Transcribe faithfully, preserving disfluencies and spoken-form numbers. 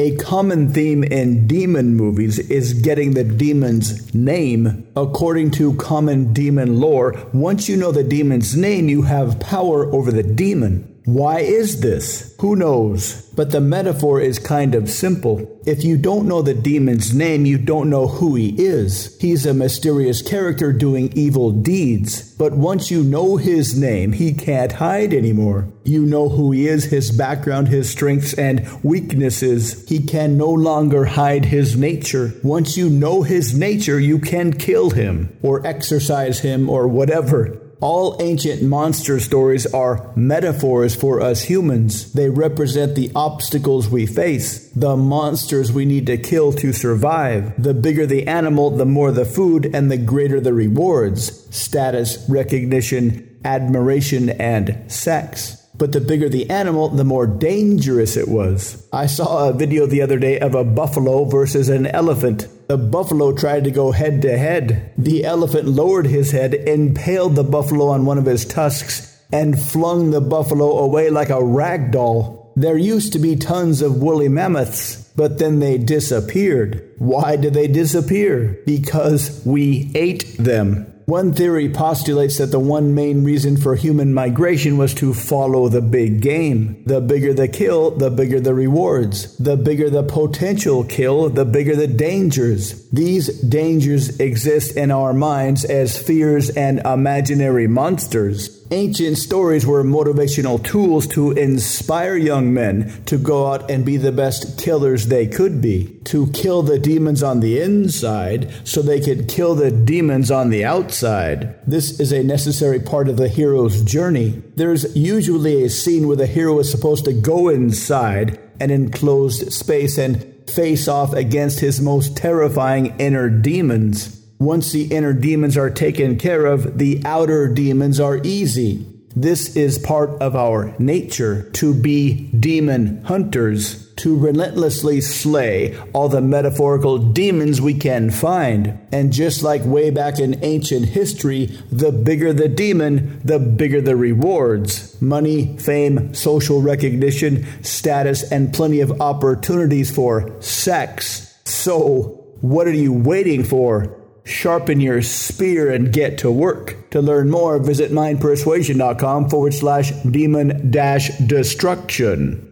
A common theme in demon movies is getting the demon's name. According to common demon lore, once you know the demon's name, you have power over the demon. Why is this? Who knows? But the metaphor is kind of simple. If you don't know the demon's name, you don't know who he is. He's a mysterious character doing evil deeds. But once you know his name, he can't hide anymore. You know who he is, his background, his strengths and weaknesses. He can no longer hide his nature. Once you know his nature, you can kill him or exorcise him or whatever. All ancient monster stories are metaphors for us humans. They represent the obstacles we face, the monsters we need to kill to survive. The bigger the animal, the more the food, and the greater the rewards: status, recognition, admiration, and sex. But the bigger the animal, the more dangerous it was. I saw a video the other day of a buffalo versus an elephant. The buffalo tried to go head to head. The elephant lowered his head, impaled the buffalo on one of his tusks, and flung the buffalo away like a rag doll. There used to be tons of woolly mammoths, but then they disappeared. Why did they disappear? Because we ate them. One theory postulates that the one main reason for human migration was to follow the big game. The bigger the kill, the bigger the rewards. The bigger the potential kill, the bigger the dangers. These dangers exist in our minds as fears and imaginary monsters. Ancient stories were motivational tools to inspire young men to go out and be the best killers they could be, to kill the demons on the inside so they could kill the demons on the outside. This is a necessary part of the hero's journey. There's usually a scene where the hero is supposed to go inside an enclosed space and face off against his most terrifying inner demons. Once the inner demons are taken care of, the outer demons are easy. This is part of our nature, to be demon hunters, to relentlessly slay all the metaphorical demons we can find. And just like way back in ancient history, the bigger the demon, the bigger the rewards. Money, fame, social recognition, status, and plenty of opportunities for sex. So, what are you waiting for? Sharpen your spear and get to work. To learn more, visit mind persuasion dot com forward slash demon dash destruction.